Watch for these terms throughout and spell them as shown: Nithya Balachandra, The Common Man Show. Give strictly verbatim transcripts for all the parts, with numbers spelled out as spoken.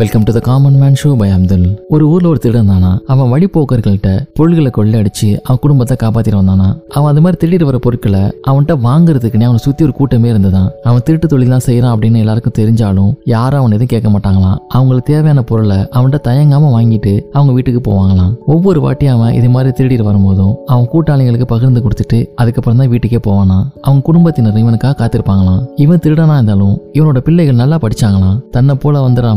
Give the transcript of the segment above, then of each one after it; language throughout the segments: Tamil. Welcome to the common man show by Abdul. ஒரு ஊர்ல ஒரு திருடன் தானா, அவன் வழிபோக்கர்கள்ட்ட பொருள்களை கொள்ள அடிச்சு அவன் குடும்பத்தை காப்பாத்திட்டு வந்தானா. அவன் அது மாதிரி திருடிட்டு வர பொருட்களை அவன்கிட்ட வாங்குறதுக்குன்னே அவனை சுத்தி ஒரு கூட்டமே இருந்ததான். அவன் திருட்டு தொழில் தான் செய்யறான் அப்படின்னு எல்லாருக்கும் தெரிஞ்சாலும் யாரும் அவன் எதுவும் கேட்க மாட்டாங்களாம். அவங்களுக்கு தேவையான பொருளை அவன்கிட்ட தயங்காம வாங்கிட்டு அவங்க வீட்டுக்கு போவாங்களாம். ஒவ்வொரு வாட்டியும் அவன் இது மாதிரி திருடிட்டு வரும்போதும் அவன் கூட்டாளிகளுக்கு பகிர்ந்து கொடுத்துட்டு அதுக்கப்புறம் தான் வீட்டுக்கே போவானா. அவங்க குடும்பத்தினர் இவனுக்காக காத்திருப்பாங்களாம். இவன் திருடனா இருந்தாலும் இவனோட பிள்ளைகள் நல்லா படிச்சாங்களாம். தன்னை போல வந்துடாம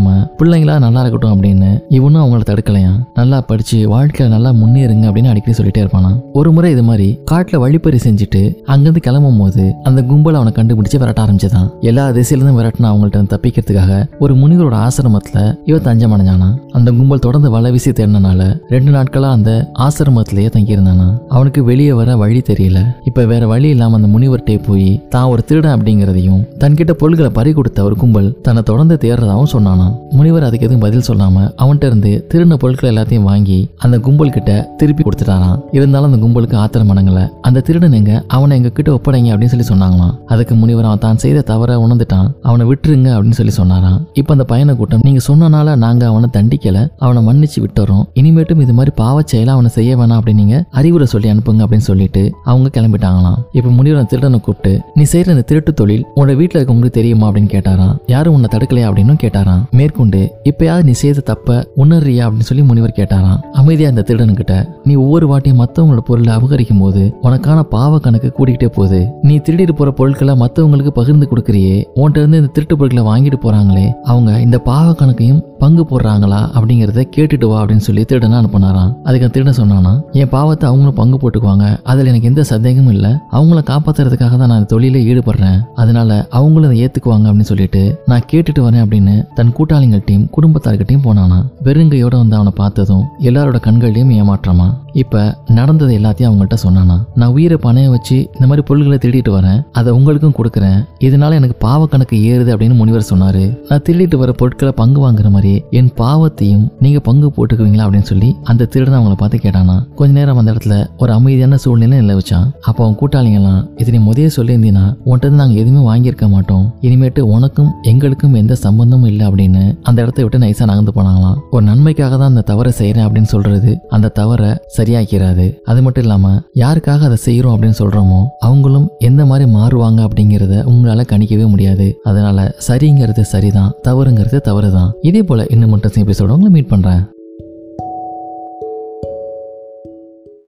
பிள்ளைங்களா நல்லா இருக்கட்டும் அப்படின்னு இவனும் அவங்கள தடுக்கலையா. நல்லா படிச்சு வாழ்க்கையில நல்லா முன்னேறுங்க அப்படின்னு அடிக்கடி சொல்லிட்டே இருப்பானா. ஒரு முறை இது மாதிரி காட்டுல வழிப்பறி செஞ்சுட்டு அங்கிருந்து கிளம்பும் போது அந்த கும்பல அவனை கண்டுபிடிச்சு விரட்ட ஆரம்பிச்சதான். எல்லா திசையிலிருந்து விரட்டின அவங்கள்ட்ட தப்பிக்கிறதுக்காக ஒரு முனிவரோட ஆசிரமத்துல இவன் தஞ்சம் அடைஞ்சானா. அந்த கும்பல் தொடர்ந்து வலை வீசி தேடினால ரெண்டு நாட்களா அந்த ஆசிரமத்திலேயே தங்கியிருந்தானா. அவனுக்கு வெளியே வர வழி தெரியல. இப்ப வேற வழி இல்லாம அந்த முனிவர்கிட்டே போய் தான் ஒரு திருடன் அப்படிங்கிறதையும் தன்கிட்ட பொருள்களை பறி கொடுத்த ஒரு கும்பல் தன்னை தொடர்ந்து தேடுறதாகவும் சொன்னானா. முனிவர் அதுக்கு எதுவும் பதில் சொல்லாம அவன்கிட்ட இருந்து திருடின பொருட்கள் எல்லாத்தையும் வாங்கி அந்த கும்பல் கிட்ட திருப்பி கொடுத்துட்டாரான். இருந்தாலும் அந்த கும்பலுக்கு ஆத்திரம் அடங்கலை. அந்த திருடனுங்க அவனை எங்க கிட்ட ஒப்படைங்க அப்படின்னு சொல்லி சொன்னாங்களாம். அதுக்கு முனிவர் அவன் தான் செய்த தவற உணர்ந்துட்டான், அவனை விட்டுருங்க அப்படின்னு சொல்லி சொன்னாரான். இப்ப அந்த பயண கூட்டம் நீங்க சொன்னனால நாங்க அவனை தண்டிக்கல, அவனை மன்னிச்சு விட்டுறோம், இனிமேட்டும் இது மாதிரி பாவ செயல அவனை செய்ய வேணாம் அப்படின்னு நீங்க அறிவுரை சொல்லி அனுப்புங்க அப்படின்னு சொல்லிட்டு அவங்க கிளம்பிட்டாங்களாம். இப்ப முனிவர் அந்த திருடனை கூப்பிட்டு நீ செய்யற அந்த திருட்டு தொழில் உன்னோட வீட்டுல இருக்க உங்களுக்கு தெரியுமா அப்படின்னு கேட்டாராம். யாரும் உன்னை தடுக்கலையா அப்படின்னு கேட்டாராம். மேற்கொண்டு இப்பயாவது நீ செய்த தப்ப உணர்றியா அப்படின்னு சொல்லி முனிவர் கேட்டாராம். அமைதியா அந்த திருடனுக்கிட்ட நீ ஒவ்வொரு வாட்டியும் மற்றவங்களோட பொருளை அபகரிக்கும் போது உனக்கான பாவ கணக்கு கூட்டிகிட்டே போகுது. நீ திருடிட்டு போற பொருட்களை மற்றவங்களுக்கு பகிர்ந்து கொடுக்குறியே, உன்கிட்ட இருந்து இந்த திருட்டு பொருட்களை வாங்கிட்டு போறாங்களே அவங்க இந்த பாவ கணக்கையும் பங்கு போடுறாங்களா அப்படிங்கறத கேட்டுட்டு வா அப்படின்னு சொல்லி திருடனை அனுப்புனாராம். அதுக்கு அந்த திருடன் சொன்னானா என் பாவத்தை அவங்களும் பங்கு போட்டுக்குவாங்க, அதுல எனக்கு எந்த சந்தேகமும் இல்லை, அவங்கள காப்பாத்துறதுக்காக தான் நான் தொழிலே ஈடுபடுறேன், அதனால அவங்களும் அதை ஏத்துக்குவாங்க அப்படின்னு சொல்லிட்டு நான் கேட்டுட்டு வரேன் அப்படின்னு தன் கூட்டாளிகள்ட்டையும் குடும்பத்தார்கிட்டையும் போனானா. வெறுங்கையோட வந்து அவனை பார்த்ததும் எல்லாரோட கண்கள்லையும் ஏமாற்றமா. இப்ப நடந்தது எல்லாத்தையும் அவங்கள்ட்ட சொன்னானா. நான் உயிரை பணையம் வச்சு இந்த மாதிரி பொருள்களை திருடிட்டு வரேன், அதை உங்களுக்கும் கொடுக்குறேன், இதனால எனக்கு பாவ கணக்கு ஏறுது அப்படின்னு முனிவர் சொன்னாரு. நான் திருடிட்டு வர பொருட்களை பங்கு வாங்குற மாதிரி என் பாவத்தையும் நீங்க பங்கு போட்டுக்குவீங்களா அப்படின்னு சொல்லி அந்த திருடன் அவங்கள பார்த்து கேட்டானா. கொஞ்ச நேரம் அந்த இடத்துல ஒரு அமைதியான சூழ்நிலை நிலவிச்சான். அப்போ அவன் கூட்டாளிங்கெல்லாம் இது நீ முதலே சொல்லியிருந்தீங்கன்னா உன்கிட்ட நாங்க எதுவுமே வாங்கியிருக்க மாட்டோம், இனிமேட்டு உனக்கும் எங்களுக்கும் எந்த சம்பந்தமும் இல்லை அப்படின்னு அந்த இடத்த விட்டு நைசா நகர்ந்து போனாங்களாம். ஒரு நன்மைக்காக தான் அந்த தவறை செய்யறேன் அப்படின்னு சொல்றது அந்த தவறை சரியாக்கிறாது. அது மட்டும் இல்லாம யாருக்காக அதை செய்யறோம் அப்படின்னு சொல்றோமோ அவங்களும் எந்த மாதிரி மாறுவாங்க அப்படிங்கறத உங்களால கணிக்கவே முடியாது. அதனால சரிங்கிறது சரிதான், தவறுங்கிறது தவறுதான். இதே போல இன்னும் மட்டும் எபிசோட உங்களை மீட் பண்றேன்.